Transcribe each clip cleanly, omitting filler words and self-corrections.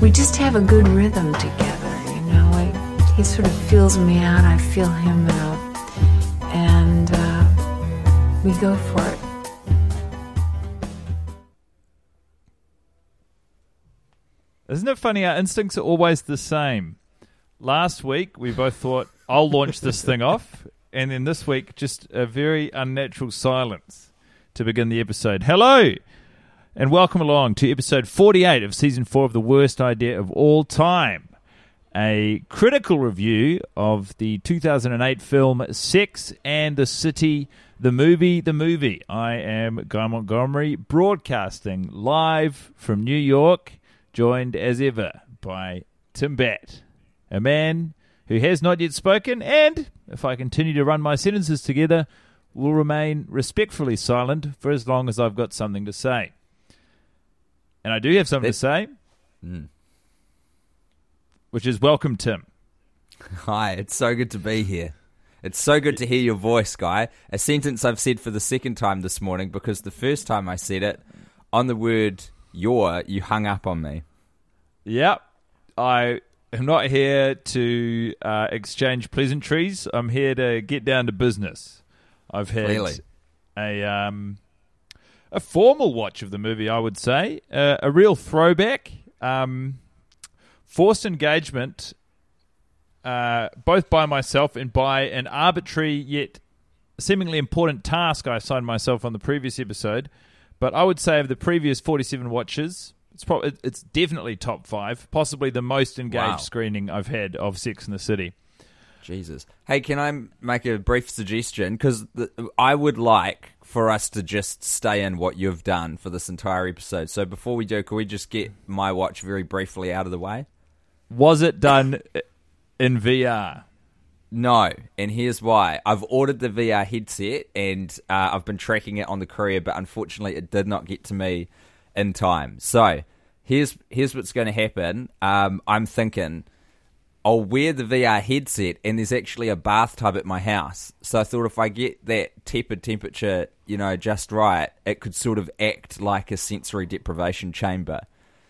We just have a good rhythm together, you know. He sort of feels me out, I feel him out, and we go for it. Isn't it funny? Our instincts are always the same. Last week, we both thought, I'll launch this thing off, and then this week, just a very unnatural silence to begin the episode. Hello! And welcome along to episode 48 of season 4 of The Worst Idea of All Time, a critical review of the 2008 film Sex and the City, The Movie, The Movie. I am Guy Montgomery, broadcasting live from New York, joined as ever by Tim Batt, a man who has not yet spoken and, if I continue to run my sentences together, will remain respectfully silent for as long as I've got something to say. And I do have something to say, which is welcome, Tim. Hi, it's so good to be here. It's so good to hear your voice, Guy. A sentence I've said for the second time this morning, because the first time I said it, on the word your, you hung up on me. Yep. I am not here to exchange pleasantries. I'm here to get down to business. I've had a formal watch of the movie, I would say. A real throwback. Forced engagement, both by myself and by an arbitrary yet seemingly important task I assigned myself on the previous episode. But I would say of the previous 47 watches, it's definitely top 5, possibly the most engaged screening I've had of Sex and the City. Jesus. Hey, can I make a brief suggestion? Because I would like for us to just stay in what you've done for this entire episode. So before we do, can we just get my watch very briefly out of the way? Was it done in VR? No, and here's why. I've ordered the VR headset, and I've been tracking it on the courier, but unfortunately it did not get to me in time. So here's what's going to happen. I'm thinking I'll wear the VR headset, and there's actually a bathtub at my house. So I thought if I get that tepid temperature, you know, just right, it could sort of act like a sensory deprivation chamber.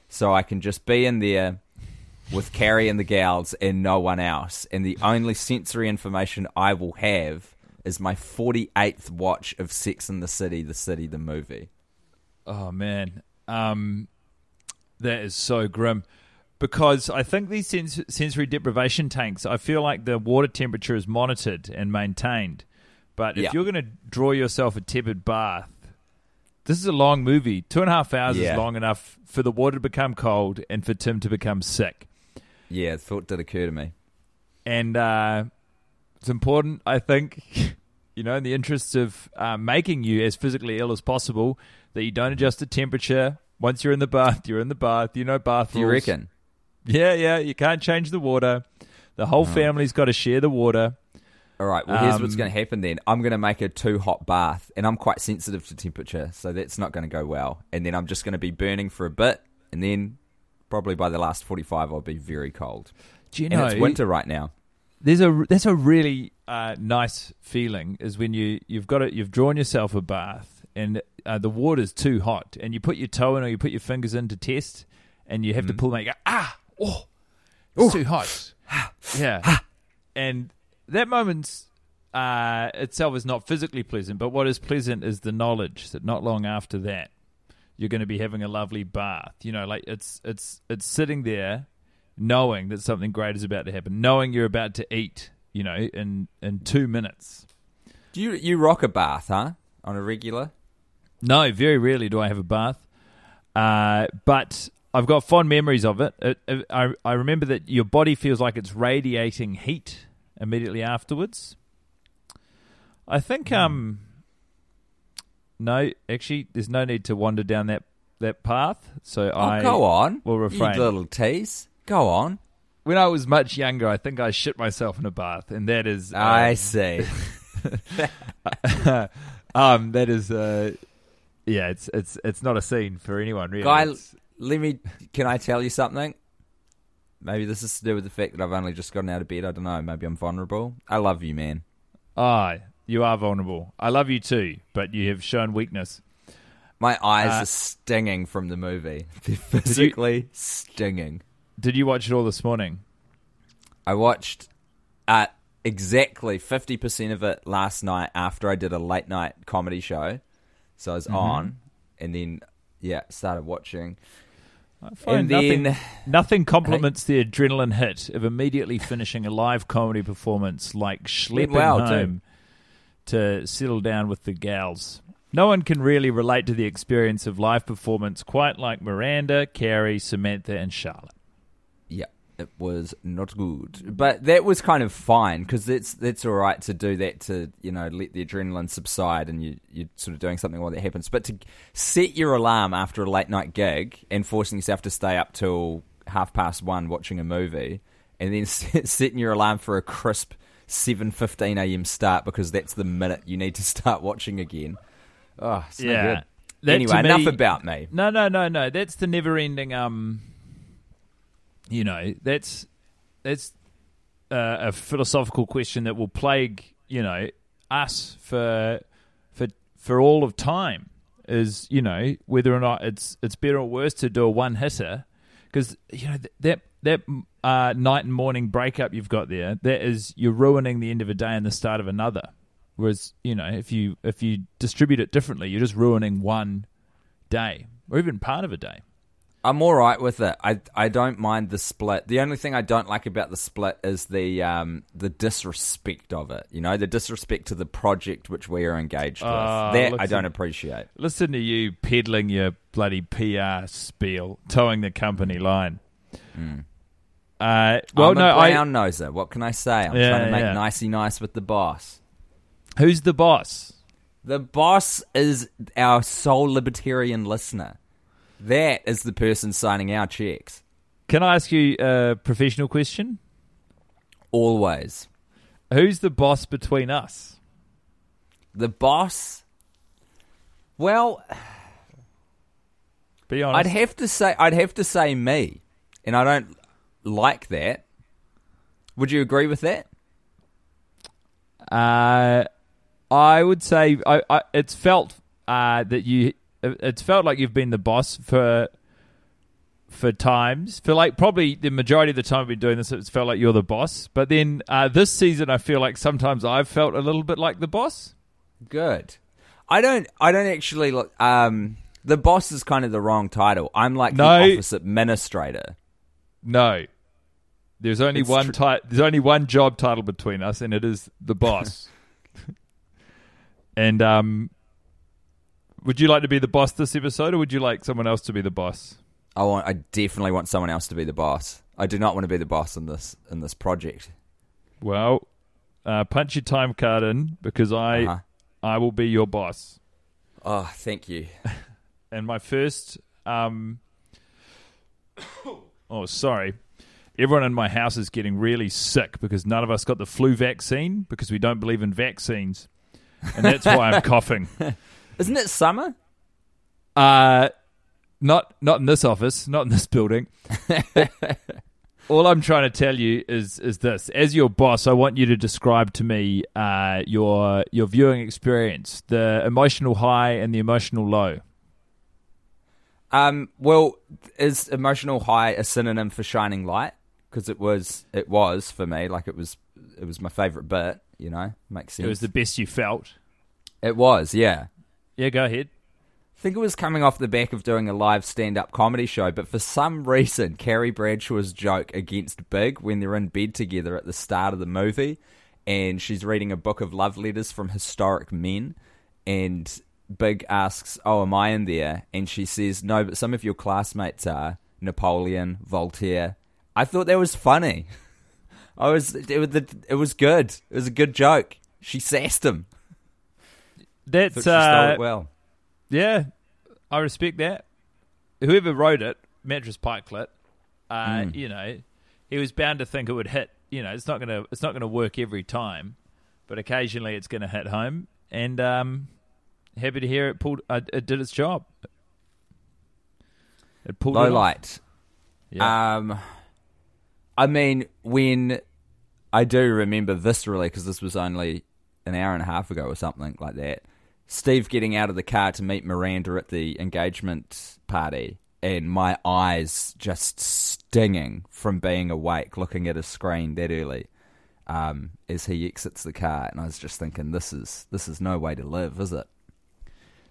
So I can just be in there with Carrie and the gals and no one else. And the only sensory information I will have is my 48th watch of Sex and the City, The City, The Movie. Oh, man. That is so grim. Because I think these sensory deprivation tanks, I feel like the water temperature is monitored and maintained. But if you're going to draw yourself a tepid bath, this is a long movie. 2.5 hours is long enough for the water to become cold and for Tim to become sick. Yeah, the thought did occur to me. And it's important, I think, you know, in the interests of making you as physically ill as possible, that you don't adjust the temperature. Once you're in the bath, you're in the bath. You know bath rules. You reckon? Yeah, you can't change the water. The whole family's got to share the water. All right, well, here's what's going to happen then. I'm going to make a too-hot bath, and I'm quite sensitive to temperature, so that's not going to go well. And then I'm just going to be burning for a bit, and then probably by the last 45, I'll be very cold. Do you know, it's winter right now. That's a really nice feeling, is when you've drawn yourself a bath, and the water's too hot, and you put your toe in or you put your fingers in to test, and you have to pull them out, you go, it's too hot. And that moment's itself is not physically pleasant, but what is pleasant is the knowledge that not long after that, you're going to be having a lovely bath. You know, like it's sitting there, knowing that something great is about to happen, knowing you're about to eat. You know, in 2 minutes. Do you rock a bath, huh? On a regular? No, very rarely do I have a bath, but I've got fond memories of it. I remember that your body feels like it's radiating heat immediately afterwards. I think no, actually, there's no need to wander down that path. So I go on. Will refrain. You little tease. Go on. When I was much younger, I think I shit myself in a bath, and that is. I see. That is. Yeah, it's not a scene for anyone really. Guy, can I tell you something? Maybe this is to do with the fact that I've only just gotten out of bed. I don't know. Maybe I'm vulnerable. I love you, man. Ah, you are vulnerable. I love you too, but you have shown weakness. My eyes are stinging from the movie. They're physically stinging. Did you watch it all this morning? I watched exactly 50% of it last night after I did a late night comedy show. So I was on, and then, started watching. I find nothing complements the adrenaline hit of immediately finishing a live comedy performance like schlepping home to settle down with the gals. No one can really relate to the experience of live performance quite like Miranda, Carrie, Samantha, and Charlotte. Yeah, it was not good. But that was kind of fine, because it's all right to do that to, you know, let the adrenaline subside and you're sort of doing something while that happens. But to set your alarm after a late-night gig and forcing yourself to stay up till 1:30 watching a movie and then setting your alarm for a crisp 7:15 a.m. start because that's the minute you need to start watching again. Oh, it's not good. Anyway, enough about me. No. That's the never-ending... You know, that's a philosophical question that will plague, you know, us for all of time, is, you know, whether or not it's better or worse to do a one-hitter, because, you know, that night and morning breakup you've got there, that is, you're ruining the end of a day and the start of another. Whereas, you know, if you distribute it differently, you're just ruining one day or even part of a day. I'm all right with it. I don't mind the split. The only thing I don't like about the split is the disrespect of it. You know, the disrespect to the project which we are engaged with. That I don't appreciate. Listen to you peddling your bloody PR spiel, towing the company line. Mm. I'm a brown noser. What can I say? I'm trying to make nicey nice with the boss. Who's the boss? The boss is our sole libertarian listener. That is the person signing our checks. Can I ask you a professional question? Always. Who's the boss between us? The boss? Well, be honest. I'd have to say me, and I don't like that. Would you agree with that? I would say it's felt that you. It's felt like you've been the boss for times. For like probably the majority of the time I've been doing this, it's felt like you're the boss. But then this season, I feel like sometimes I've felt a little bit like the boss. Good. I don't actually. The boss is kind of the wrong title. I'm like the office administrator. No, there's only one title. There's only one job title between us, and it is the boss. And would you like to be the boss this episode, or would you like someone else to be the boss? I definitely want someone else to be the boss. I do not want to be the boss in this project. Well, punch your time card in, because I will be your boss. Oh, thank you. And my first... oh, sorry. Everyone in my house is getting really sick because none of us got the flu vaccine because we don't believe in vaccines. And that's why I'm coughing. Isn't it summer? Not in this office, not in this building. All I'm trying to tell you is this. As your boss, I want you to describe to me your viewing experience, the emotional high and the emotional low. Well, is emotional high a synonym for shining light? Because it was for me, like it was my favourite bit. you know, makes sense. It was the best you felt. It was, yeah. Yeah, go ahead. I think it was coming off the back of doing a live stand-up comedy show, but for some reason, Carrie Bradshaw's joke against Big when they're in bed together at the start of the movie, and she's reading a book of love letters from historic men, and Big asks, "Oh, am I in there?" And she says, "No, but some of your classmates are Napoleon, Voltaire." I thought that was funny. It was good. It was a good joke. She sassed him. That's she stole it well. Yeah, I respect that. Whoever wrote it, Mattress Pikelet, you know, he was bound to think it would hit. You know, it's not gonna work every time, but occasionally it's gonna hit home. And happy to hear it pulled. It did its job. It pulled low it light. Yeah. I mean, when I do remember viscerally, because this was only an hour and a half ago or something like that, Steve getting out of the car to meet Miranda at the engagement party, and my eyes just stinging from being awake, looking at a screen that early as he exits the car. And I was just thinking, this is no way to live, is it?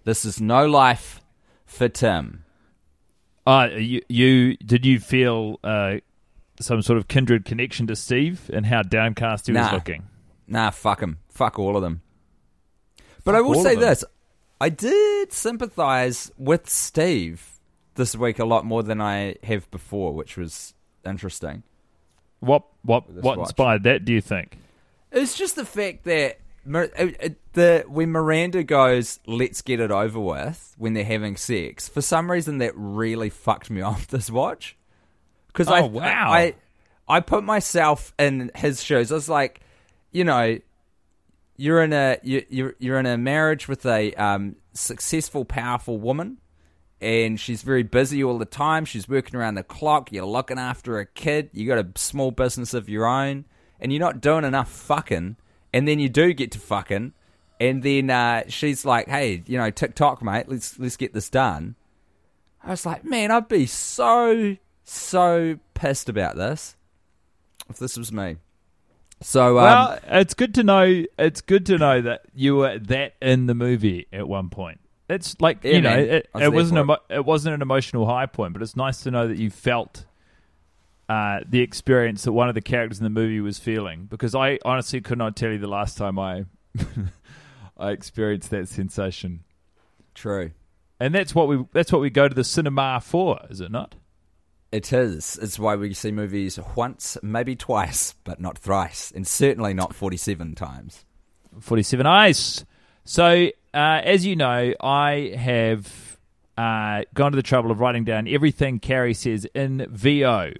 This is no life for Tim. Did you feel some sort of kindred connection to Steve and how downcast he was looking? Nah, fuck him. Fuck all of them. But I will say this, I did sympathise with Steve this week a lot more than I have before, which was interesting. What inspired that, do you think? It's just the fact that when Miranda goes, "Let's get it over with," when they're having sex, for some reason that really fucked me off this watch. Because I put myself in his shoes. I was like, you know, you're in a marriage with a successful, powerful woman, and she's very busy all the time. She's working around the clock. You're looking after a kid. You got a small business of your own, and you're not doing enough fucking. And then you do get to fucking, and then she's like, "Hey, you know, TikTok, mate. Let's get this done." I was like, man, I'd be so pissed about this if this was me. So well, it's good to know that you were that in the movie at one point. It's like, yeah, you know, man, it wasn't an emotional high point, but it's nice to know that you felt the experience that one of the characters in the movie was feeling, because I honestly could not tell you the last time I I experienced that sensation. True. And that's what we go to the cinema for, is it not? It is. It's why we see movies once, maybe twice, but not thrice, and certainly not 47 times. 47 ice. So, as you know, I have gone to the trouble of writing down everything Carrie says in VO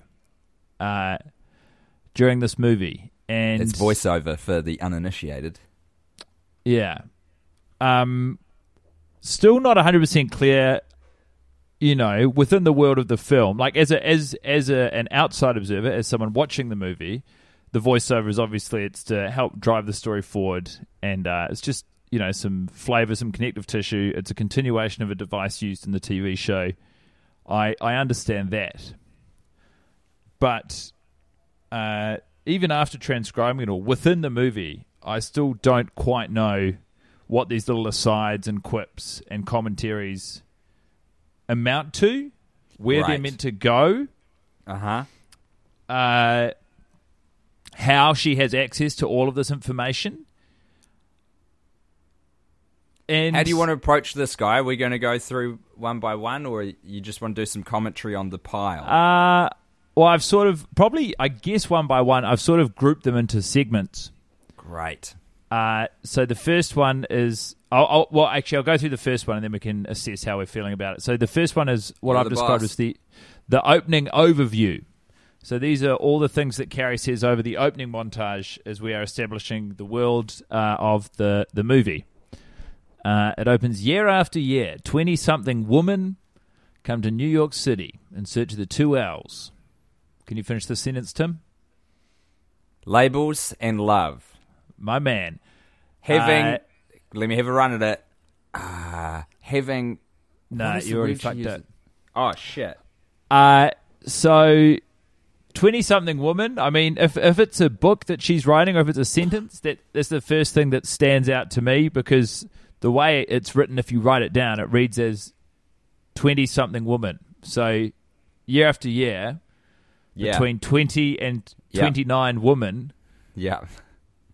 during this movie. And it's voiceover for the uninitiated. Yeah. Still not 100% clear. You know, within the world of the film, like as an outside observer, as someone watching the movie, the voiceover is obviously it's to help drive the story forward, and it's just, you know, some flavour, some connective tissue. It's a continuation of a device used in the TV show. I understand that, but even after transcribing it all within the movie, I still don't quite know what these little asides and quips and commentaries amount to, where they're meant to go, how she has access to all of this information, and how do you want to approach this, guy? Are we going to go through one by one, or you just want to do some commentary on the pile? Well, I've sort of probably, I guess, one by one. I've sort of grouped them into segments. Great. So the first one is, I'll go through the first one and then we can assess how we're feeling about it. So the first one is what I've described as the opening overview. So these are all the things that Carrie says over the opening montage as we are establishing the world of the movie. It opens year after year. 20-something women come to New York City in search of the two L's. Can you finish this sentence, Tim? Labels and love. My man. Let me have a run at it. No, you already fucked it. Oh, shit. So 20-something woman, I mean, if it's a book that she's writing or if it's a sentence, that's the first thing that stands out to me, because the way it's written, if you write it down, it reads as 20-something woman. So year after year, between 20 and 29 women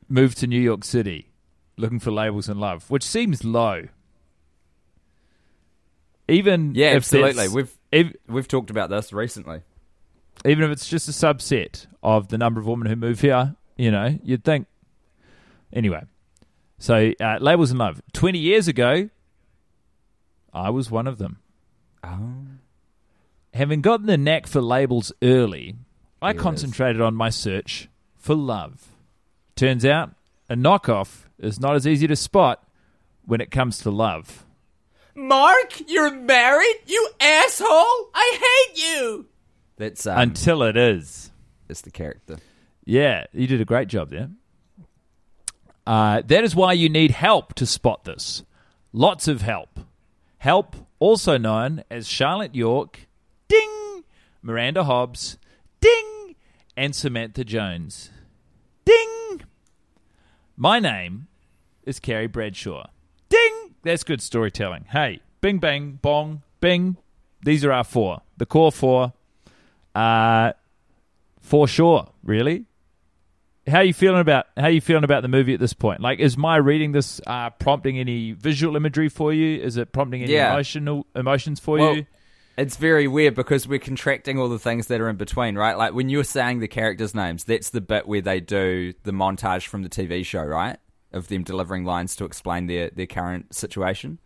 moved to New York City looking for labels and love, which seems low. Even if absolutely. We've talked about this recently. Even if it's just a subset of the number of women who move here, you know, you'd think. Anyway, so labels and love. 20 years ago, I was one of them. Oh. Having gotten the knack for labels early, I concentrated on my search for love. Turns out, a knockoff is not as easy to spot when it comes to love. Mark, you're married? You asshole! I hate you! That's, until it is. It's the character. Yeah, you did a great job there. That is why you need help to spot this. Lots of help. Help, also known as Charlotte York, ding, Miranda Hobbs, ding, and Samantha Jones, ding. My name is Carrie Bradshaw. Ding! That's good storytelling. Hey, bing, bang, bong, bing. These are our four. The core four. For sure, really. How you feeling about the movie at this point? Like, is my reading this prompting any visual imagery for you? Is it prompting any emotions for you? It's very weird because we're contracting all the things that are in between, right? Like when you were saying the characters' names, that's the bit where they do the montage from the TV show, right? Of them delivering lines to explain their current situation.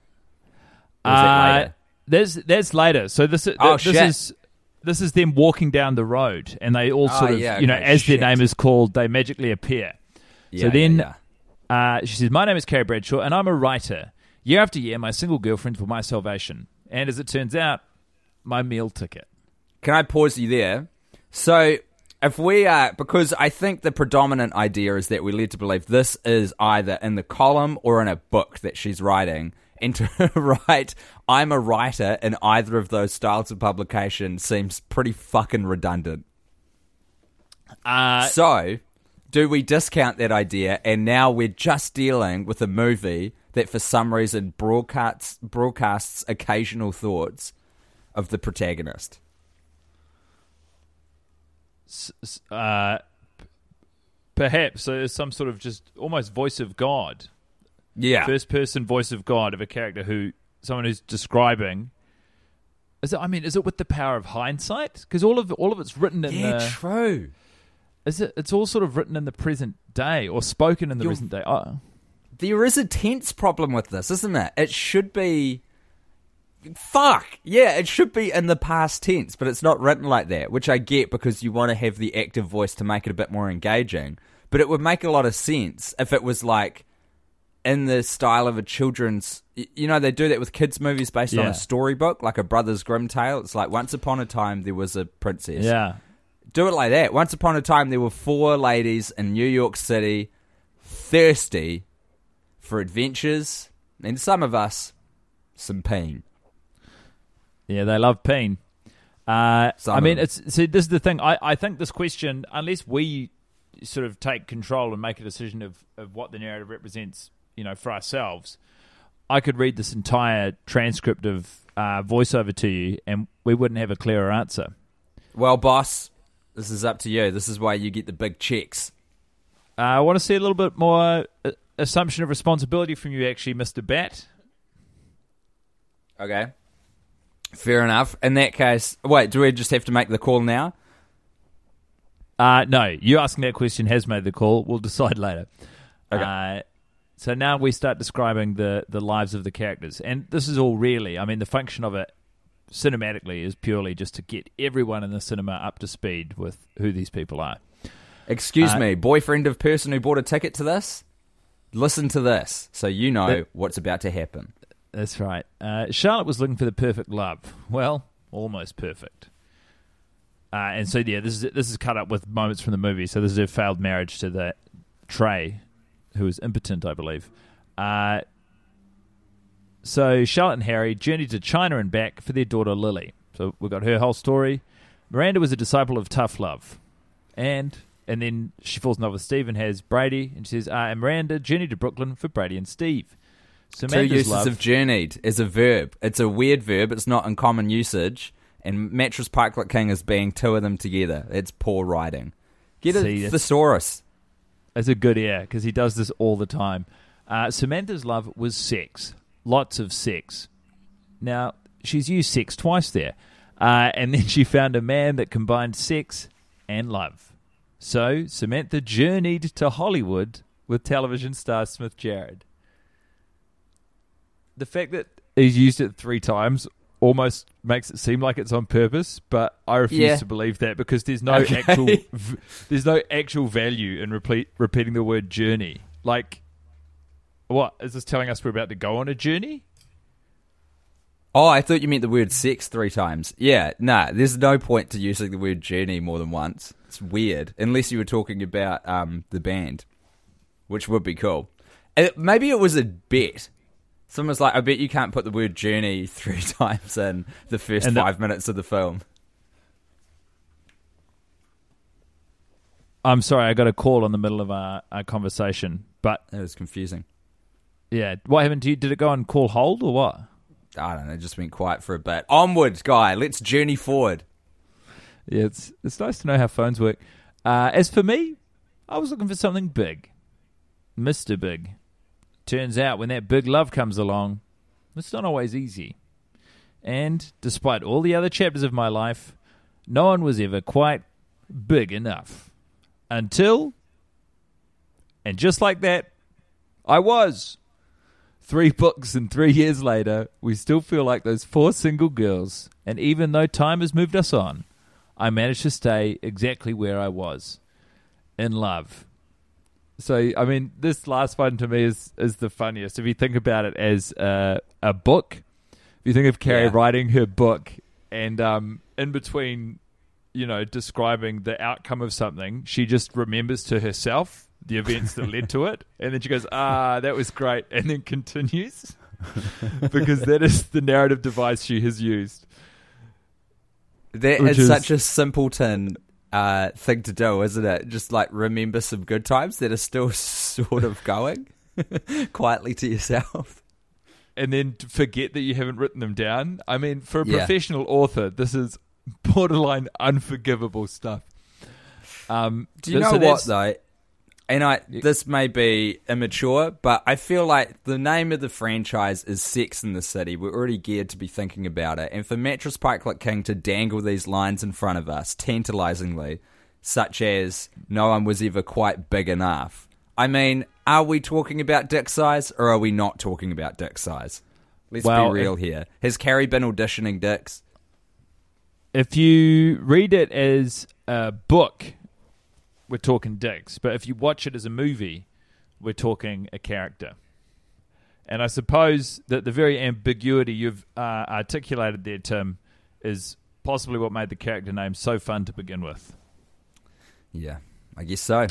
Or is that later? That's later. So this is them walking down the road, and they all sort of, as their name is called, they magically appear. Yeah, so then she says, "My name is Carrie Bradshaw, and I'm a writer. Year after year, my single girlfriends were my salvation, and as it turns out, my meal ticket." Can I pause you there? So if we are, because I think the predominant idea is that we're led to believe this is either in the column or in a book that she's writing. And to write, "I'm a writer" in either of those styles of publication seems pretty fucking redundant. So, do we discount that idea? And now we're just dealing with a movie that for some reason broadcasts occasional thoughts of the protagonist. Perhaps there's some sort of just almost voice of God. Yeah, first-person voice of God of a character someone who's describing. Is it with the power of hindsight? Because all of it's written in the true. Is it? It's all sort of written in the present day or spoken in the present day. Oh. There is a tense problem with this, isn't it? It should be. Fuck yeah! It should be in the past tense, but it's not written like that, which I get because you want to have the active voice to make it a bit more engaging. But it would make a lot of sense if it was like, in the style of a children's... You know, they do that with kids' movies based on a storybook, like a Brothers Grimm tale. It's like, once upon a time, there was a princess. Yeah. Do it like that. Once upon a time, there were four ladies in New York City, thirsty for adventures, and some of us, some peen. Yeah, they love peen. This is the thing. I think this question, unless we sort of take control and make a decision of what the narrative represents, you know, for ourselves, I could read this entire transcript of voiceover to you and we wouldn't have a clearer answer. Well, boss, this is up to you. This is why you get the big checks. I want to see a little bit more assumption of responsibility from you, actually, Mr. Batt. Okay. Fair enough. In that case, wait, do we just have to make the call now? No, you asking that question has made the call. We'll decide later. Okay. So now we start describing the lives of the characters. And this is all really, I mean, the function of it cinematically is purely just to get everyone in the cinema up to speed with who these people are. Excuse me, boyfriend of person who bought a ticket to this? Listen to this, so you know what's about to happen. That's right. Charlotte was looking for the perfect love. Well, almost perfect. And so, yeah, this is cut up with moments from the movie. So this is her failed marriage to the Trey, who is impotent, I believe. So Charlotte and Harry journeyed to China and back for their daughter Lily. So we've got her whole story. Miranda was a disciple of tough love. And then she falls in love with Steve and has Brady, and she says, and Miranda journeyed to Brooklyn for Brady and Steve. Samantha's 2 uses love of journeyed is a verb. It's a weird verb. It's not in common usage. And Mattress Pikelet King is being 2 of them together. It's poor writing. Get a thesaurus. That's a good ear, because he does this all the time. Samantha's love was sex. Lots of sex. Now, she's used sex twice there. And then she found a man that combined sex and love. So Samantha journeyed to Hollywood with television star Smith Jared. The fact that he's used it 3 times almost makes it seem like it's on purpose, but I refuse to believe that, because there's no actual value in repeating the word journey. Like, what is this telling us? We're about to go on a journey? Oh, I thought you meant the word sex 3 times. Yeah, nah, there's no point to using the word journey more than once. It's weird, unless you were talking about the band, which would be cool. Maybe it was a bet. Someone's like, I bet you can't put the word journey 3 times in the first 5 minutes of the film. I'm sorry, I got a call in the middle of our conversation, but... It was confusing. Yeah, what happened to you? Did it go on call hold or what? I don't know, just went quiet for a bit. Onwards, Guy, let's journey forward. Yeah, it's nice to know how phones work. As for me, I was looking for something big. Mr. Big. Turns out when that big love comes along, it's not always easy. And despite all the other chapters of my life, no one was ever quite big enough. Until, and just like that, I was. 3 books and 3 years later, we still feel like those 4 single girls, and even though time has moved us on, I managed to stay exactly where I was, in love. So, I mean, this last one to me is the funniest. If you think about it as a book, if you think of Carrie writing her book, and in between, you know, describing the outcome of something, she just remembers to herself the events that led to it, and then she goes, that was great, and then continues, because that is the narrative device she has used. That is such a simpleton thing to do, isn't it? Just like remember some good times that are still sort of going quietly to yourself, and then forget that you haven't written them down. I mean, for a professional author, this is borderline unforgivable stuff. Do you know what though? And this may be immature, but I feel like the name of the franchise is Sex and the City. We're already geared to be thinking about it. And for Mattress Pikelet King to dangle these lines in front of us, tantalizingly, such as, no one was ever quite big enough. I mean, are we talking about dick size, or are we not talking about dick size? Let's be real here. Has Carrie been auditioning dicks? If you read it as a book... we're talking dicks, but if you watch it as a movie, we're talking a character. And I suppose that the very ambiguity you've articulated there, Tim, is possibly what made the character name so fun to begin with. Yeah, I guess so.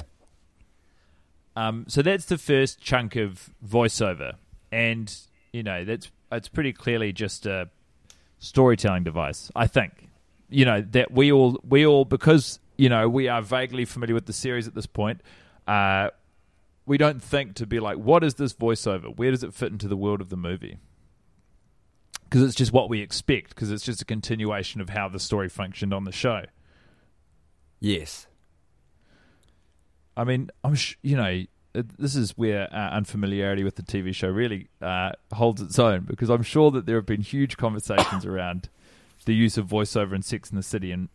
So that's the first chunk of voiceover, and you know it's pretty clearly just a storytelling device. I think you know that we all because. You know, we are vaguely familiar with the series at this point. We don't think to be like, what is this voiceover? Where does it fit into the world of the movie? Because it's just what we expect, because it's just a continuation of how the story functioned on the show. Yes. I mean, this is where unfamiliarity with the TV show really holds its own, because I'm sure that there have been huge conversations around the use of voiceover in Sex and the City and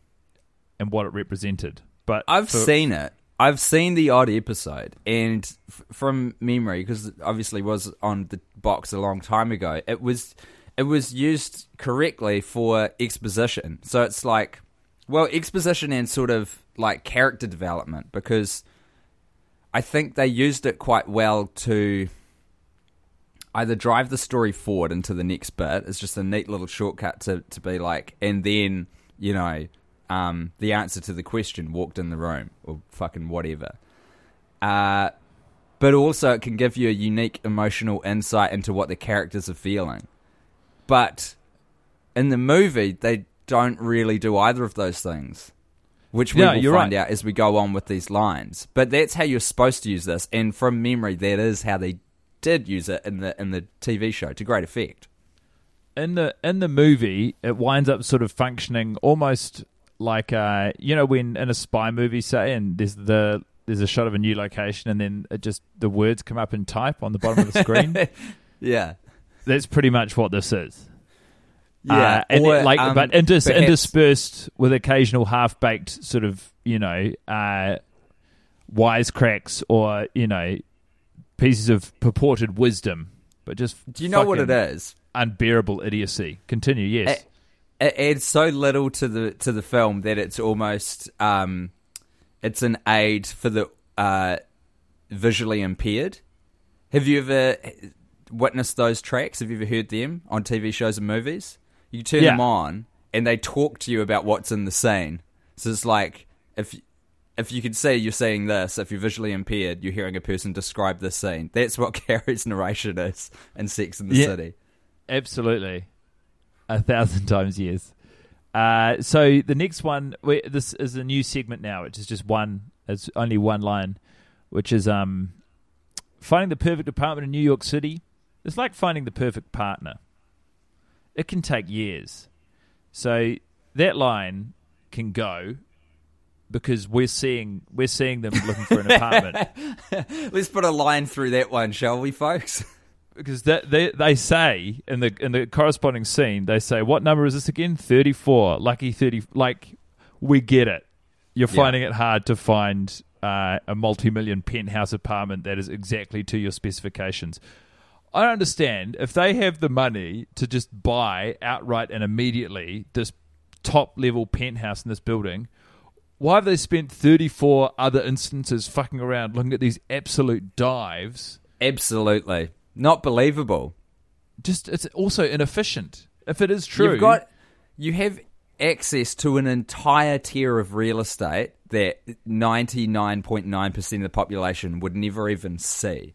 what it represented. But seen it. I've seen the odd episode, and from memory, because it obviously was on the box a long time ago, it was used correctly for exposition. So it's like, well, exposition and sort of like character development, because I think they used it quite well to either drive the story forward into the next bit. It's just a neat little shortcut to be like, and then, you know... the answer to the question walked in the room, or fucking whatever. But also it can give you a unique emotional insight into what the characters are feeling. But in the movie, they don't really do either of those things. which we will find out as we go on with these lines. But that's how you're supposed to use this, and from memory, that is how they did use it in the TV show to great effect. In the movie, it winds up sort of functioning almost like when in a spy movie, say, and there's a shot of a new location, and then it just the words come up in type on the bottom of the screen. Yeah, that's pretty much what this is. Yeah, but interspersed with occasional half-baked sort of wisecracks or pieces of purported wisdom, but just do you know what it is? Unbearable idiocy. Continue. Yes, it adds so little to the film that it's almost it's an aid for the visually impaired. Have you ever witnessed those tracks? Have you ever heard them on TV shows and movies? You turn them on, and they talk to you about what's in the scene. So it's like, if you can see, you're seeing this. If you're visually impaired, you're hearing a person describe this scene. That's what Carrie's narration is in Sex and the City. Absolutely. 1,000 times, yes. So the next one, this is a new segment now, which is just one, it's only one line, which is finding the perfect apartment in New York City. It's like finding the perfect partner. It can take years. So that line can go because we're seeing them looking for an apartment. Let's put a line through that one, shall we, folks? Because they say in the corresponding scene, they say, "What number is this again? 34. Lucky 30. Like, we get it. You're finding it hard to find a multi-million penthouse apartment that is exactly to your specifications." I understand if they have the money to just buy outright and immediately this top-level penthouse in this building. Why have they spent 34 other instances fucking around looking at these absolute dives? Absolutely. Not believable. Just it's also inefficient. If it is true, you have access to an entire tier of real estate that 99.9% of the population would never even see.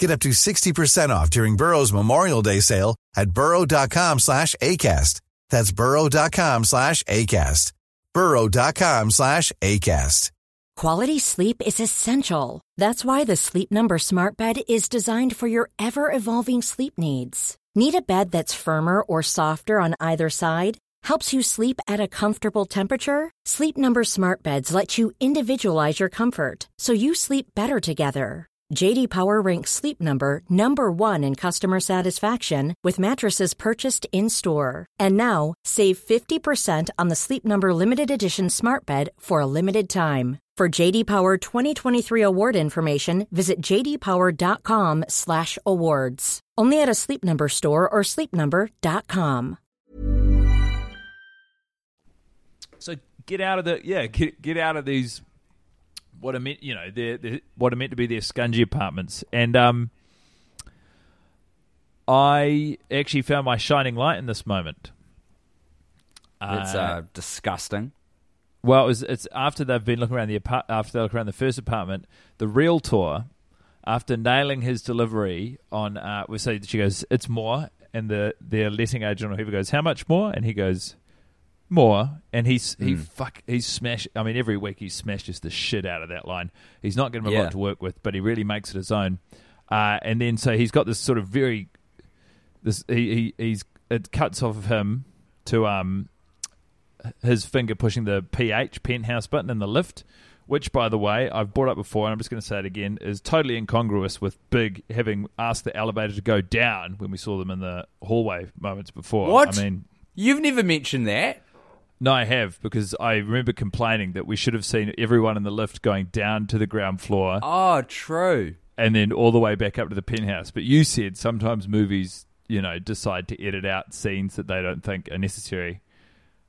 Get up to 60% off during Burrow's Memorial Day sale at burrow.com/ACAST. That's burrow.com/ACAST. burrow.com/ACAST. Quality sleep is essential. That's why the Sleep Number Smart Bed is designed for your ever-evolving sleep needs. Need a bed that's firmer or softer on either side? Helps you sleep at a comfortable temperature? Sleep Number Smart Beds let you individualize your comfort, so you sleep better together. J.D. Power ranks Sleep Number number one in customer satisfaction with mattresses purchased in-store. And now, save 50% on the Sleep Number Limited Edition smart bed for a limited time. For J.D. Power 2023 award information, visit jdpower.com/awards. Only at a Sleep Number store or sleepnumber.com. So get out of these... what are meant, what are meant to be their scungy apartments, and I actually found my shining light in this moment. It's disgusting. Well, it's after they've been looking around the first apartment. The realtor, after nailing his delivery on, we say she goes, "It's more," and their letting agent or whoever goes, "How much more?" and he goes, "More," and he's smashed. I mean, every week he smashes the shit out of that line. He's not given a lot to work with, but he really makes it his own. And then so he's got this sort of very, this he he's it cuts off of him to his finger pushing the PH, penthouse button in the lift, which, by the way, I've brought up before, and I'm just going to say it again, is totally incongruous with Big having asked the elevator to go down when we saw them in the hallway moments before. What? I mean, you've never mentioned that. No, I have, because I remember complaining that we should have seen everyone in the lift going down to the ground floor. Oh, true. And then all the way back up to the penthouse. But you said sometimes movies, you know, decide to edit out scenes that they don't think are necessary.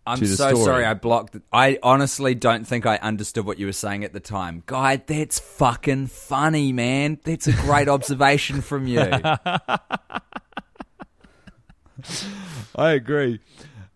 I'm so sorry I blocked it. I honestly don't think I understood what you were saying at the time. Guy, that's fucking funny, man. That's a great observation from you. I agree.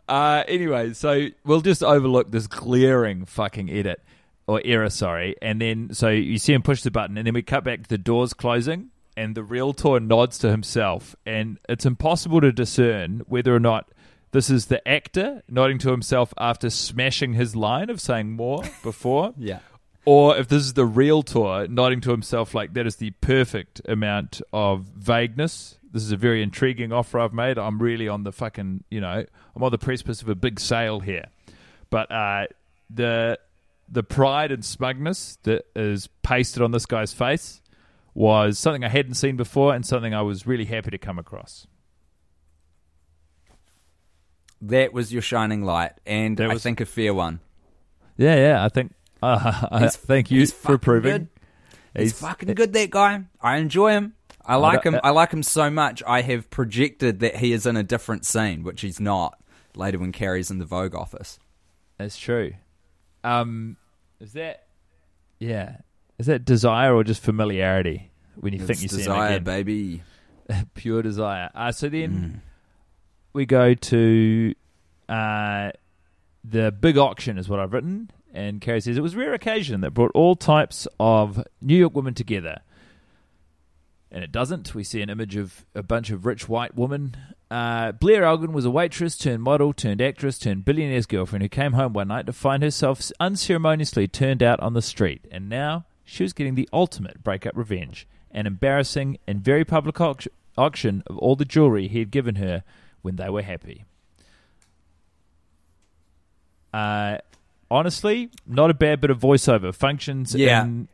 Anyway, so we'll just overlook this glaring fucking edit, or error, sorry. And then, so you see him push the button, and then we cut back to the doors closing, and the realtor nods to himself. And it's impossible to discern whether or not this is the actor nodding to himself after smashing his line of saying more before. Yeah. Or if this is the realtor nodding to himself like, that is the perfect amount of vagueness. This is a very intriguing offer I've made. I'm really on the fucking, you know, I'm on the precipice of a big sale here. But the pride and smugness that is pasted on this guy's face was something I hadn't seen before and something I was really happy to come across. That was your shining light, and that was, I think, a fair one. Yeah, yeah, I think. Thank you for approving. He's fucking good, that guy. I enjoy him. I like him. I like him so much. I have projected that he is in a different scene, which he's not. Later, when Carrie's in the Vogue office, that's true. Is that desire or just familiarity? When you think you see him again, desire, baby, pure desire. So then. We go to the big auction is what I've written. And Carrie says, it was a rare occasion that brought all types of New York women together. And it doesn't. We see an image of a bunch of rich white women. Blair Elgin was a waitress turned model turned actress turned billionaire's girlfriend who came home one night to find herself unceremoniously turned out on the street. And now she was getting the ultimate breakup revenge. An embarrassing and very public auction of all the jewelry he had given her when they were happy. Honestly, not a bad bit of voiceover. Functions in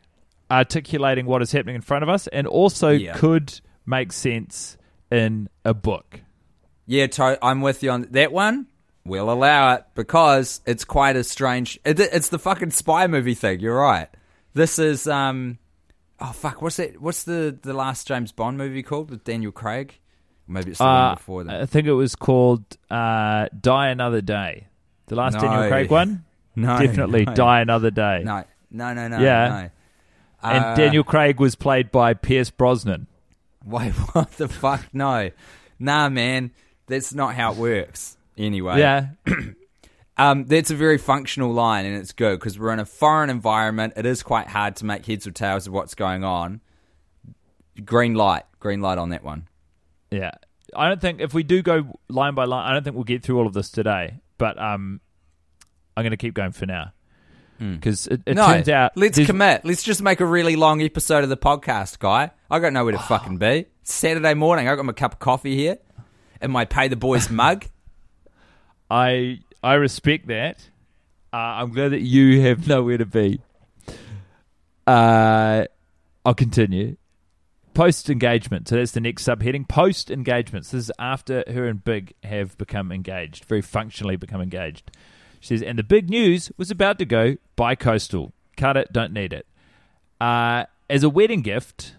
articulating what is happening in front of us, and also could make sense in a book. Yeah, I'm with you on that one. We'll allow it, because it's quite a strange... It's the fucking spy movie thing, you're right. This is... oh, fuck, what's that? What's the last James Bond movie called with Daniel Craig? Maybe it's the one before that. I think it was called Die Another Day. The last Daniel Craig one? No. Definitely Die Another Day. No. Yeah. No. And Daniel Craig was played by Pierce Brosnan. Wait, what the fuck? No. Nah, man. That's not how it works. Anyway. Yeah. That's a very functional line, and it's good, because we're in a foreign environment. It is quite hard to make heads or tails of what's going on. Green light. Green light on that one. Yeah, I don't think, if we do go line by line, I don't think we'll get through all of this today, but I'm going to keep going for now, because it turns out... Let's commit. Let's just make a really long episode of the podcast, Guy. I got nowhere to fucking be. It's Saturday morning. I got my cup of coffee here and my Pay the Boys mug. I respect that. I'm glad that you have nowhere to be. I'll continue. Post-engagement. So that's the next subheading. Post-engagements. This is after her and Big have become engaged, very functionally become engaged. She says, and the big news was about to go bi-coastal. Cut it, don't need it. As a wedding gift,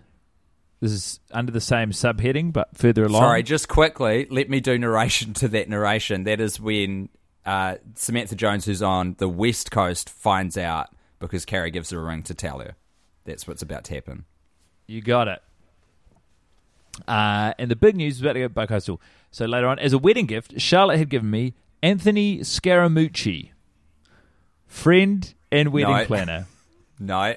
this is under the same subheading, but further along. Sorry, just quickly, let me do narration to that narration. That is when Samantha Jones, who's on the West Coast, finds out because Carrie gives her a ring to tell her. That's what's about to happen. You got it. And the big news is about to go bi-coastal. So later on, as a wedding gift, Charlotte had given me Anthony Scaramucci, friend and wedding planner. No.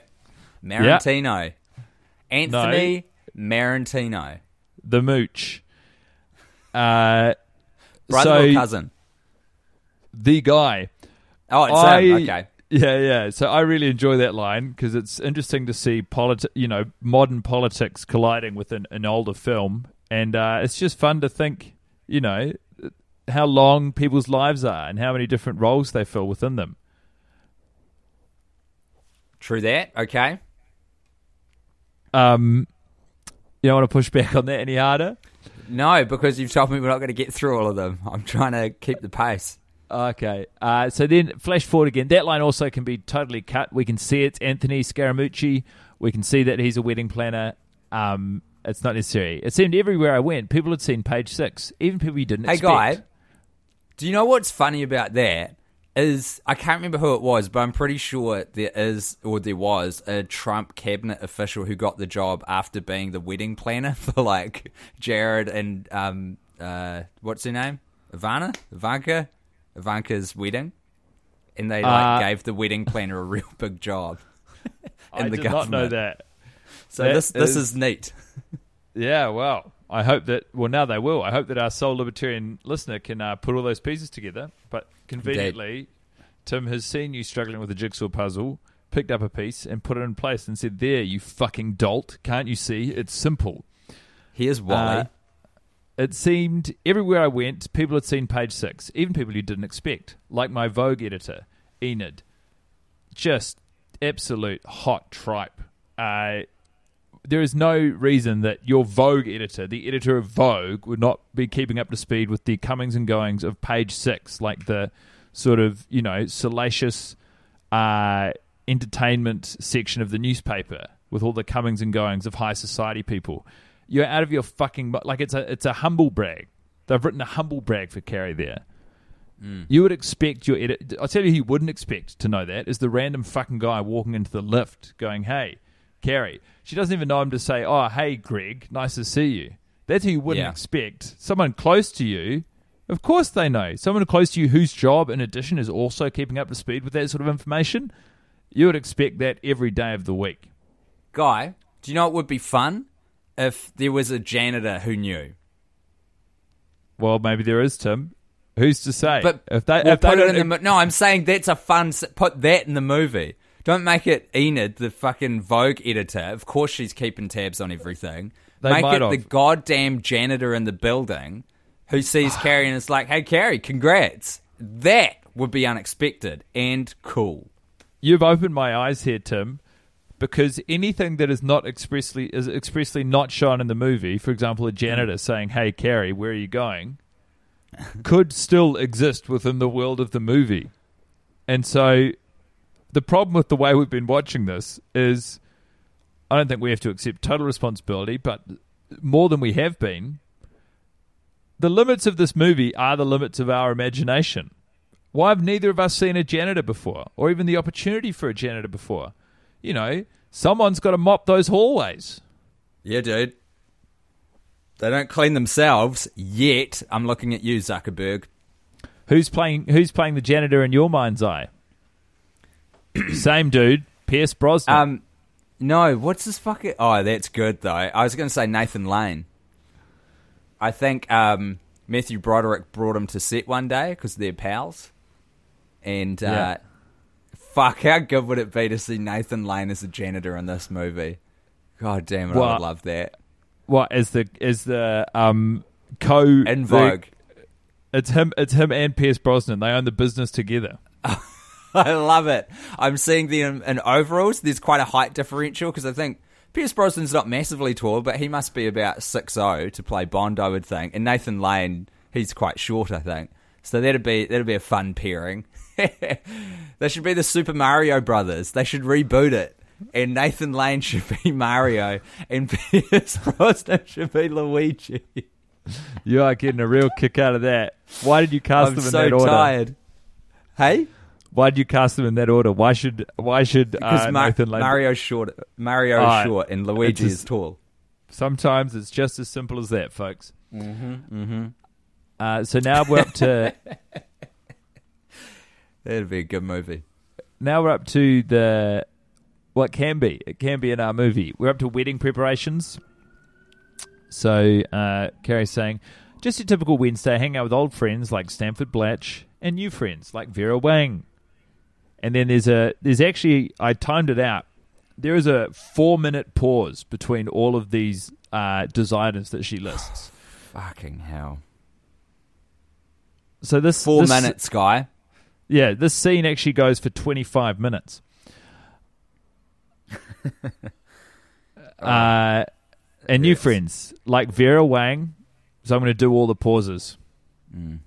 Marantino. Yep. Anthony Marantino. The Mooch. Brother or cousin? The guy. Oh, it's him. Okay. Yeah. So I really enjoy that line, because it's interesting to see modern politics colliding with an older film, and it's just fun to think, how long people's lives are and how many different roles they fill within them. True that. Okay. You don't want to push back on that any harder? No, because you've told me we're not going to get through all of them. I'm trying to keep the pace. Okay. So then flash forward again. That line also can be totally cut. We can see it's Anthony Scaramucci. We can see that he's a wedding planner. It's not necessary. It seemed everywhere I went, people had seen page six, even people you didn't expect. Hey, Guy, do you know what's funny about that? Is I can't remember who it was, but I'm pretty sure there was a Trump cabinet official who got the job after being the wedding planner for like Jared and what's her name, Ivanka's wedding, and they gave the wedding planner a real big job. I did not know that. So that this is neat. Yeah, well, I hope that. Well, now they will. I hope that our sole libertarian listener can put all those pieces together, but. Conveniently, Tim has seen you struggling with a jigsaw puzzle, picked up a piece and put it in place and said, there, you fucking dolt. Can't you see? It's simple. Here's why. It seemed everywhere I went, people had seen page six, even people you didn't expect, like my Vogue editor, Enid. Just absolute hot tripe. There is no reason that your Vogue editor, the editor of Vogue, would not be keeping up to speed with the comings and goings of page six, like the sort of, you know, salacious entertainment section of the newspaper with all the comings and goings of high society people. You're out of your fucking... Like, it's a humble brag. They've written a humble brag for Carrie there. Mm. You would expect your editor... I'll tell you who you wouldn't expect to know that is the random fucking guy walking into the lift going, hey... Carrie. She doesn't even know him to say, oh, hey, Greg, nice to see you. That's who you wouldn't expect. Someone close to you, of course they know. Someone close to you whose job, in addition, is also keeping up to speed with that sort of information. You would expect that every day of the week. Guy, do you know it would be fun if there was a janitor who knew? Well, maybe there is, Tim. Who's to say? But I'm saying that's a fun... Put that in the movie. Don't make it Enid, the fucking Vogue editor. Of course she's keeping tabs on everything. Make it the goddamn janitor in the building who sees Carrie and is like, hey, Carrie, congrats. That would be unexpected and cool. You've opened my eyes here, Tim, because anything that is expressly not shown in the movie, for example, a janitor saying, hey, Carrie, where are you going, could still exist within the world of the movie. And so... The problem with the way we've been watching this is I don't think we have to accept total responsibility, but more than we have been, the limits of this movie are the limits of our imagination. Why have neither of us seen a janitor before or even the opportunity for a janitor before? You know, someone's got to mop those hallways. Yeah, dude. They don't clean themselves yet. I'm looking at you, Zuckerberg. Who's playing the janitor in your mind's eye? Same dude, Pierce Brosnan. No, what's this fucking... Oh, that's good, though. I was going to say Nathan Lane. I think Matthew Broderick brought him to set one day because they're pals. And fuck, how good would it be to see Nathan Lane as the janitor in this movie? God damn it, I would love that. What, as the co... In Vogue. It's him and Pierce Brosnan. They own the business together. I love it. I'm seeing them in overalls. There's quite a height differential because I think Pierce Brosnan's not massively tall, but he must be about 6'0" to play Bond, I would think. And Nathan Lane, he's quite short, I think. So that'd be a fun pairing. They should be the Super Mario Brothers. They should reboot it, and Nathan Lane should be Mario, and Pierce Brosnan should be Luigi. You are getting a real kick out of that. Why did you cast them in that order? I'm so tired. Hey. Why do you cast them in that order? Why should Nathan Lane... Mario's short and Luigi is tall. Sometimes it's just as simple as that, folks. Mm-hmm. So now we're up to... That'd be a good movie. Now we're up to the... What can be. It can be in our movie. We're up to wedding preparations. So Carrie's saying, just a typical Wednesday, hang out with old friends like Stanford Blatch and new friends like Vera Wang. And then there's actually, I timed it out, there is a 4-minute pause between all of these designers that she lists. Fucking hell. So this 4 minutes, Guy. Yeah, this scene actually goes for 25 minutes. And new friends like Vera Wang. So I'm going to do all the pauses. Mm.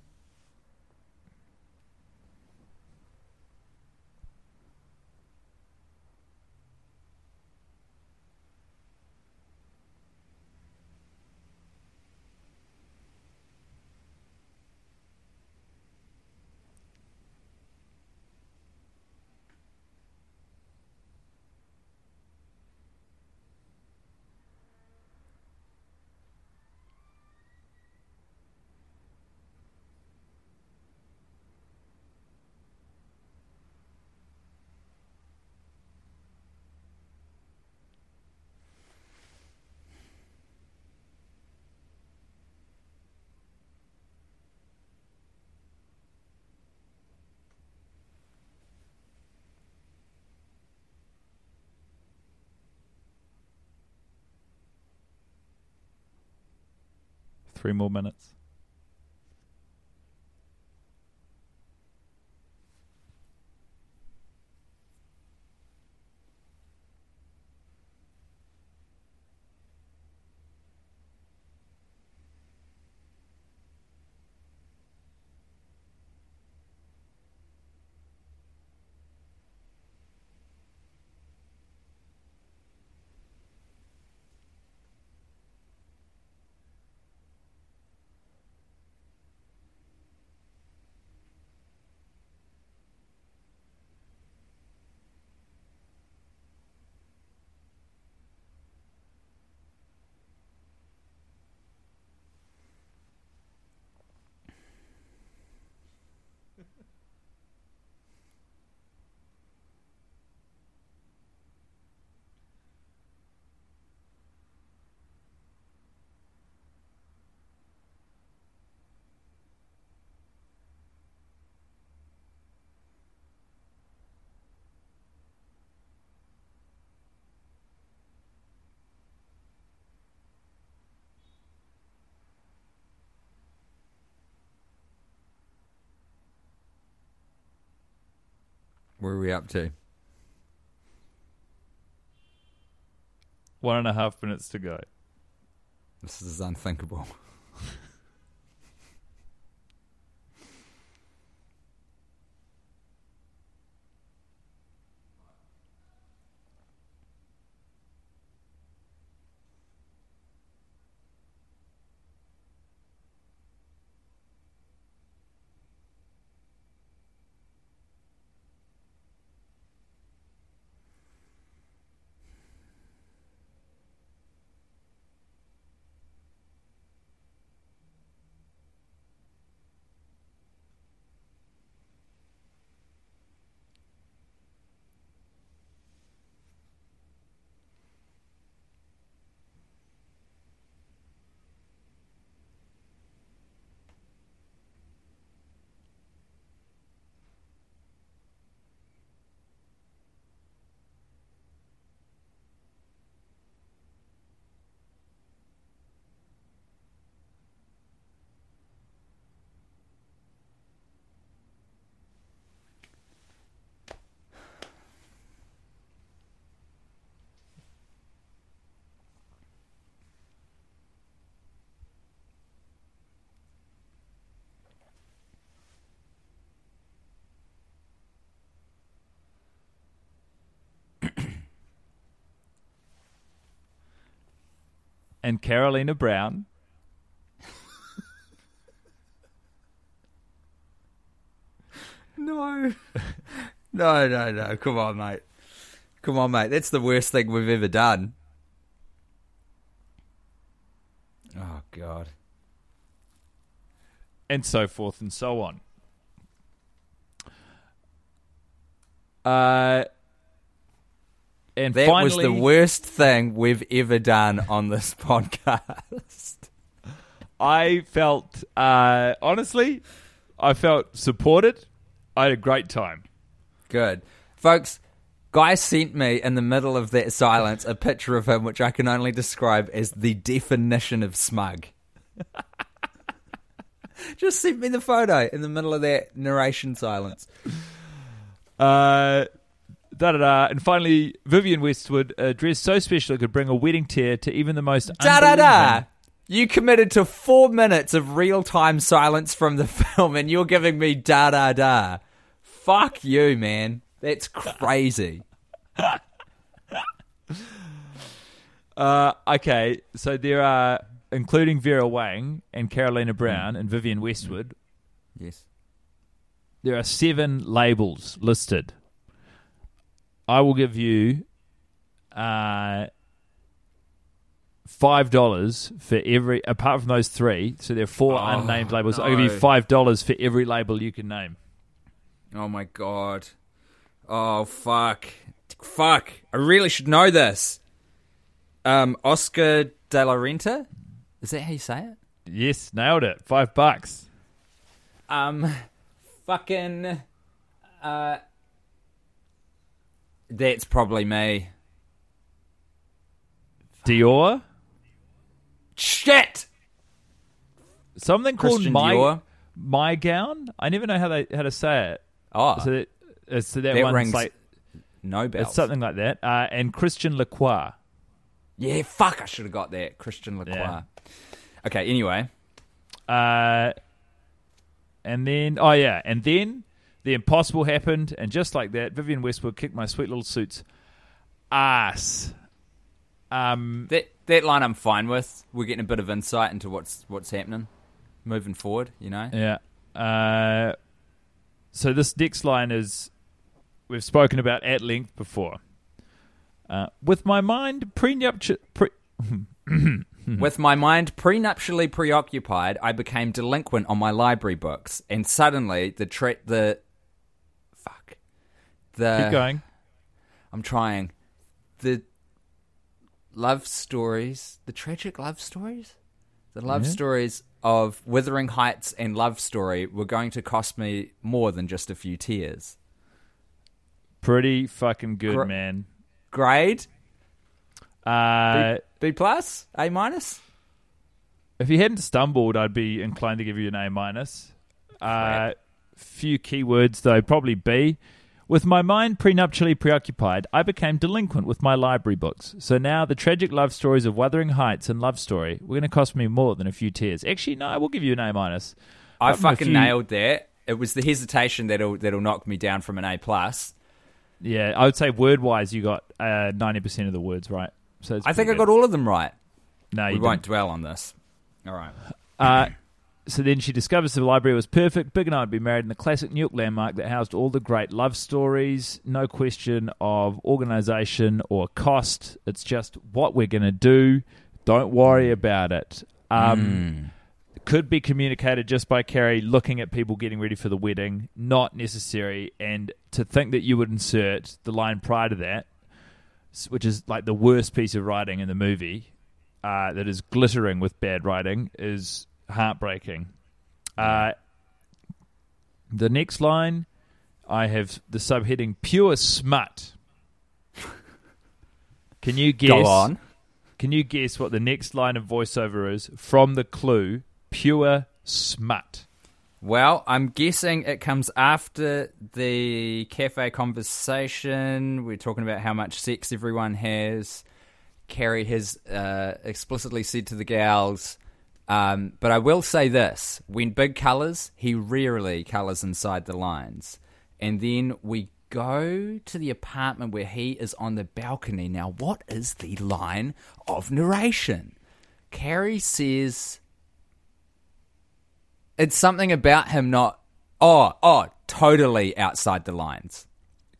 Three more minutes. Where are we up to? 1.5 minutes to go. This is unthinkable. And Carolina Brown No. Come on, mate. That's the worst thing we've ever done. Oh, God. And so forth and so on. And that finally, was the worst thing we've ever done on this podcast. I felt, honestly, I felt supported. I had a great time. Good. Folks, Guy sent me, in the middle of that silence, a picture of him, which I can only describe as the definition of smug. Just sent me the photo in the middle of that narration silence. And finally, Vivian Westwood, a dress so special it could bring a wedding tear to even the most unbelievable. You committed to 4 minutes of real-time silence from the film, and you're giving me da-da-da. Fuck you, man. That's crazy. Okay, so there are, including Vera Wang and Carolina Brown and Vivian Westwood. Yes. There are 7 labels listed. I will give you $5 for every, apart from those 3, so there are 4 unnamed labels. No. I'll give you $5 for every label you can name. Oh my god. Oh fuck. Fuck. I really should know this. Oscar de la Renta? Is that how you say it? Yes, nailed it. $5. That's probably me. Dior? Shit! Something Christian called Dior. My Gown? I never know how to say it. Oh. So that rings like, no bells. It's something like that. And Christian Lacroix. Yeah, fuck, I should have got that. Christian Lacroix. Yeah. Okay, anyway. And then the impossible happened, and just like that, Vivian Westwood kicked my sweet little suit's ass. That line I'm fine with. We're getting a bit of insight into what's happening moving forward, you know? Yeah. So this next line is, we've spoken about at length before. With my mind prenuptially preoccupied, I became delinquent on my library books, and suddenly keep going. I'm trying. The tragic love stories of Wuthering Heights and Love Story were going to cost me more than just a few tears. Pretty fucking good, man. Grade? B+? A-? If you hadn't stumbled, I'd be inclined to give you an A-. Few keywords, though. Probably B. With my mind prenuptially preoccupied, I became delinquent with my library books. So now the tragic love stories of Wuthering Heights and Love Story were going to cost me more than a few tears. Actually, no, I will give you an A-. I fucking nailed that. It was the hesitation that'll knock me down from an A+. Yeah, I would say word-wise you got 90% of the words right. So I think I got all of them right. No, you won't dwell on this. All right. So then she discovers the library was perfect. Big and I would be married in the classic New York landmark that housed all the great love stories. No question of organisation or cost. It's just what we're going to do. Don't worry about it. Could be communicated just by Carrie looking at people getting ready for the wedding. Not necessary. And to think that you would insert the line prior to that, which is like the worst piece of writing in the movie, that is glittering with bad writing, is heartbreaking. The next line, I have the subheading "Pure Smut." Can you guess? Go on. Can you guess what the next line of voiceover is from the clue "Pure Smut"? Well, I'm guessing it comes after the cafe conversation. We're talking about how much sex everyone has. Carrie has explicitly said to the gals, but I will say this, when Big colours, he rarely colours inside the lines. And then we go to the apartment where he is on the balcony. Now, what is the line of narration? Carrie says, it's something about him not, totally outside the lines.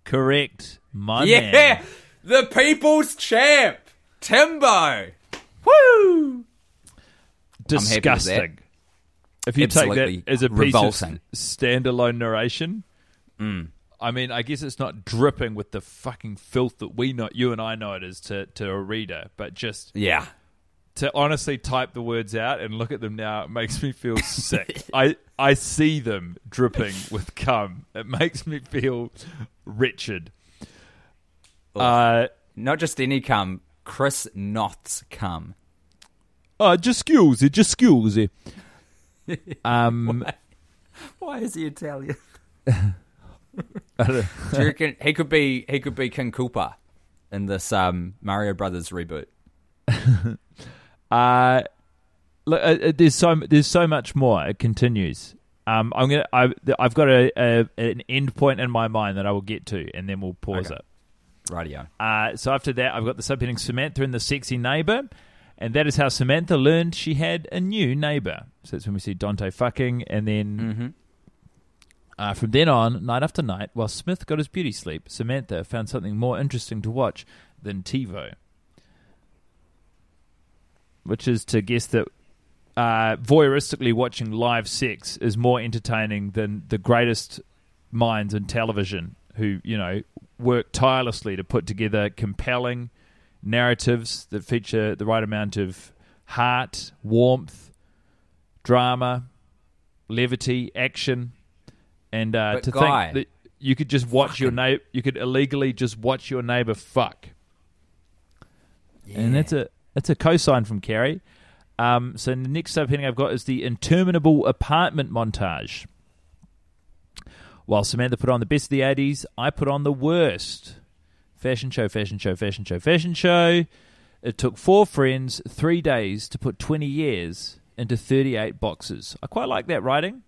Correct, man. Yeah, the people's champ, Timbo. Woo! Disgusting. If you absolutely take that as a revolting piece of standalone narration, I mean, I guess it's not dripping with the fucking filth that you and I know it is to a reader, but just to honestly type the words out and look at them now, it makes me feel sick. I see them dripping with cum. It makes me feel wretched. Not just any cum, Chris Noth's cum. Just excuse. Why is he Italian? I don't know. Do you reckon he could be King Koopa in this Mario Brothers reboot? Look, there's so much more. It continues. I've got an end point in my mind that I will get to, and then we'll pause it. Rightio. So after that, I've got the subheading Samantha and the Sexy Neighbour, and that is how Samantha learned she had a new neighbour. So that's when we see Dante fucking, and then from then on, night after night, while Smith got his beauty sleep, Samantha found something more interesting to watch than TiVo, which is to guess that voyeuristically watching live sex is more entertaining than the greatest minds in television who, you know, work tirelessly to put together compelling narratives that feature the right amount of heart, warmth, drama, levity, action, and to Guy, think that you could just watch your neighbor, you could illegally just watch your neighbor fuck, and that's a cosign from Carrie. So the next subheading I've got is the interminable apartment montage. While Samantha put on the best of the 80s, I put on the worst. Fashion show, fashion show, fashion show, fashion show. It took 4 friends 3 days to put 20 years into 38 boxes. I quite like that writing.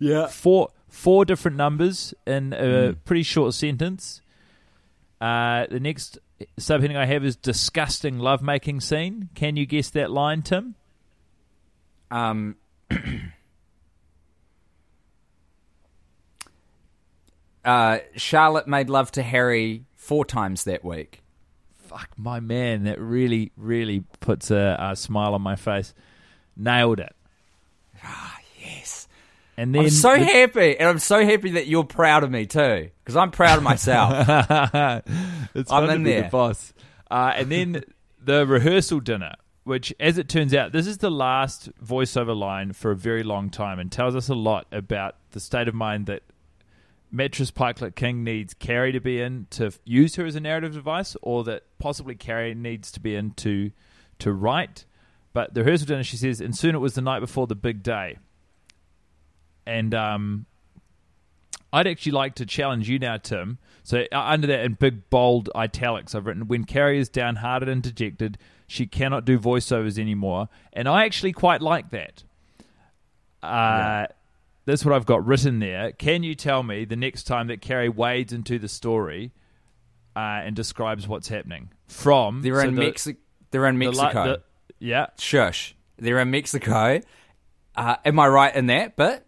Yeah. Four different numbers in a pretty short sentence. The next subheading I have is disgusting lovemaking scene. Can you guess that line, Tim? Charlotte made love to Harry 4 times that week. Fuck, my man. That really, really puts a smile on my face. Nailed it. Ah, yes. And then I'm so happy, and I'm so happy that you're proud of me too, because I'm proud of myself. It's I'm in there, the boss. And then the rehearsal dinner, which, as it turns out, this is the last voiceover line for a very long time, and tells us a lot about the state of mind that Mattress Pikelet King needs Carrie to be in to use her as a narrative device, or that possibly Carrie needs to be in to write. But the rehearsal dinner, she says, and soon it was the night before the big day. And I'd actually like to challenge you now, Tim. So under that, in big, bold italics, I've written, when Carrie is downhearted and dejected, she cannot do voiceovers anymore. And I actually quite like that. Yeah. That's what I've got written there. Can you tell me the next time that Carrie wades into the story and describes what's happening? From they're in Mexico. Yeah. Shush. They're in Mexico. Am I right in that bit?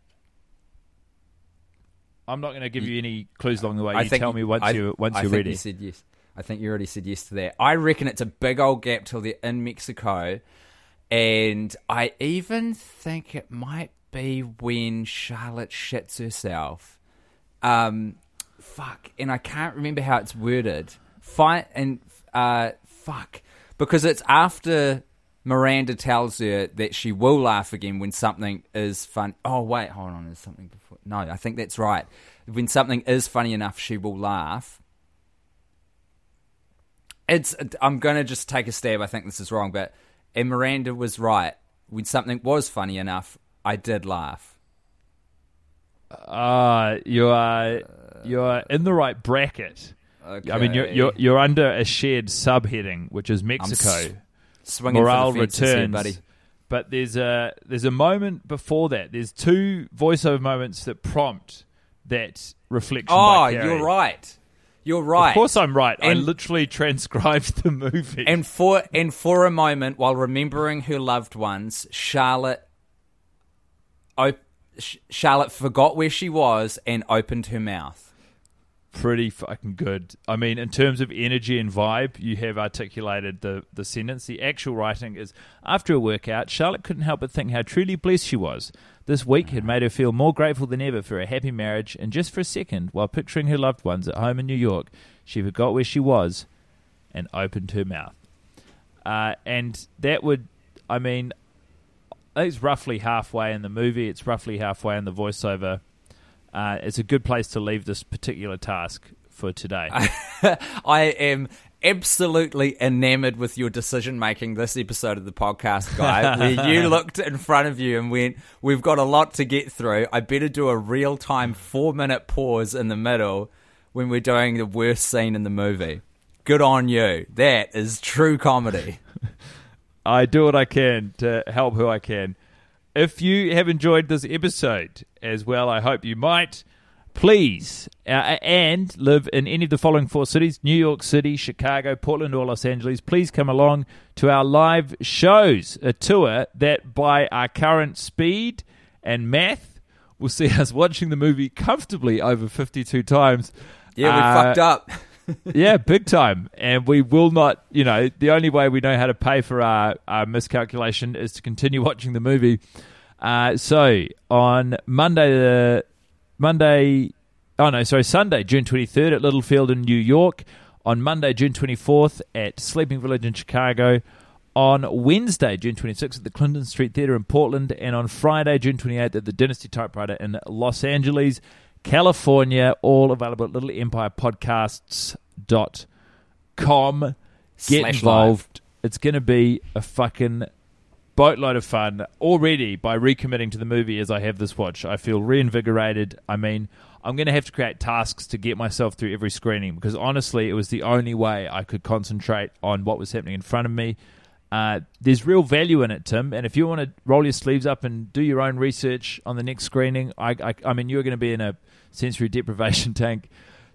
I'm not going to give you any clues along the way. You tell me once you're ready. I think you said yes. I think you already said yes to that. I reckon it's a big old gap till they're in Mexico, and I even think it might be when Charlotte shits herself. And I can't remember how it's worded. Because it's after Miranda tells her that she will laugh again when something is fun. Oh, wait, hold on. There's something before. No, I think that's right. When something is funny enough, she will laugh. I'm going to just take a stab. I think this is wrong, and Miranda was right. When something was funny enough, I did laugh. You're in the right bracket. Okay. I mean, you're under a shared subheading, which is Mexico. Swinging morale for the fences returns, here, buddy. But there's a moment before that. There's 2 voiceover moments that prompt that reflection. Oh, by Carrie. You're right. You're right. Of course, I'm right. I literally transcribed the movie. And for a moment, while remembering her loved ones, Charlotte forgot where she was and opened her mouth. Pretty fucking good. I mean, in terms of energy and vibe, you have articulated the sentence. The actual writing is, after a workout, Charlotte couldn't help but think how truly blessed she was. This week had made her feel more grateful than ever for a happy marriage, and just for a second, while picturing her loved ones at home in New York, she forgot where she was and opened her mouth. And that would, I mean, it's roughly halfway in the movie. It's roughly halfway in the voiceover. It's a good place to leave this particular task for today. I am absolutely enamored with your decision making this episode of the podcast, Guy, where you looked in front of you and went, we've got a lot to get through. I better do a real time 4-minute pause in the middle when we're doing the worst scene in the movie. Good on you. That is true comedy. I do what I can to help who I can. If you have enjoyed this episode as well, I hope you might. Please, and live in any of the following 4 cities, New York City, Chicago, Portland, or Los Angeles, please come along to our live shows, a tour that by our current speed and math will see us watching the movie comfortably over 52 times. Yeah, we fucked up. Yeah, big time. And we will not, you know, the only way we know how to pay for our miscalculation is to continue watching the movie. So on Sunday, June 23rd at Littlefield in New York. On Monday, June 24th at Sleeping Village in Chicago. On Wednesday, June 26th at the Clinton Street Theatre in Portland. And on Friday, June 28th at the Dynasty Typewriter in Los Angeles, California. All available at littleempirepodcasts.com. Get involved. It's going to be a fucking boatload of fun. Already, by recommitting to the movie as I have this watch, I feel reinvigorated. I mean, I'm going to have to create tasks to get myself through every screening, because honestly, it was the only way I could concentrate on what was happening in front of me. There's real value in it, Tim, and if you want to roll your sleeves up and do your own research on the next screening, I mean, you're going to be in a sensory deprivation tank.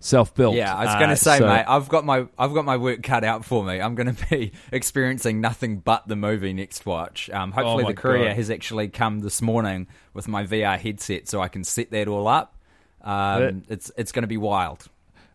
Self-built. Yeah, I was going to say, mate, I've got my work cut out for me. I'm going to be experiencing nothing but the movie next watch. Hopefully the courier has actually come this morning with my VR headset, so I can set that all up. It's going to be wild.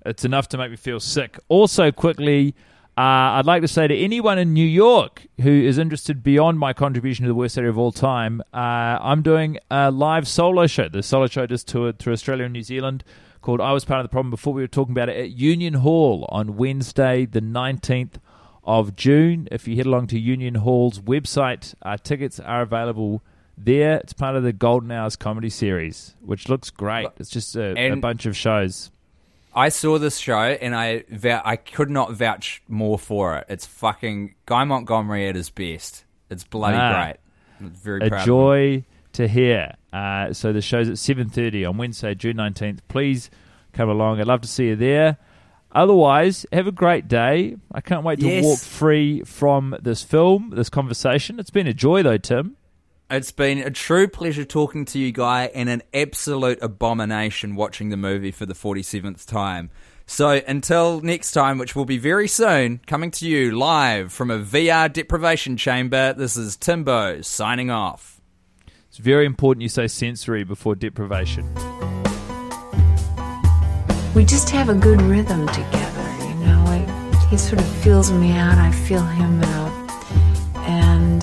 It's enough to make me feel sick. Also, quickly, I'd like to say to anyone in New York who is interested beyond my contribution to the worst idea of all time, I'm doing a live solo show. The solo show just toured through Australia and New Zealand, called I Was Part of the Problem Before. We were talking about it at Union Hall on Wednesday, the 19th of June. If you head along to Union Hall's website, tickets are available there. It's part of the Golden Hours comedy series, which looks great. It's just a bunch of shows. I saw this show, and I could not vouch more for it. It's fucking Guy Montgomery at his best. It's bloody great. I'm very proud of him. A joy to hear. So the show's at 7:30 on Wednesday, June 19th. Please come along. I'd love to see you there. Otherwise, have a great day. I can't wait to walk free from this film, this conversation. It's been a joy, though, Tim. It's been a true pleasure talking to you, Guy, and an absolute abomination watching the movie for the 47th time. So until next time, which will be very soon, coming to you live from a VR deprivation chamber, this is Timbo signing off. It's very important you say sensory before deprivation. We just have a good rhythm together, you know. He sort of feels me out, I feel him out, and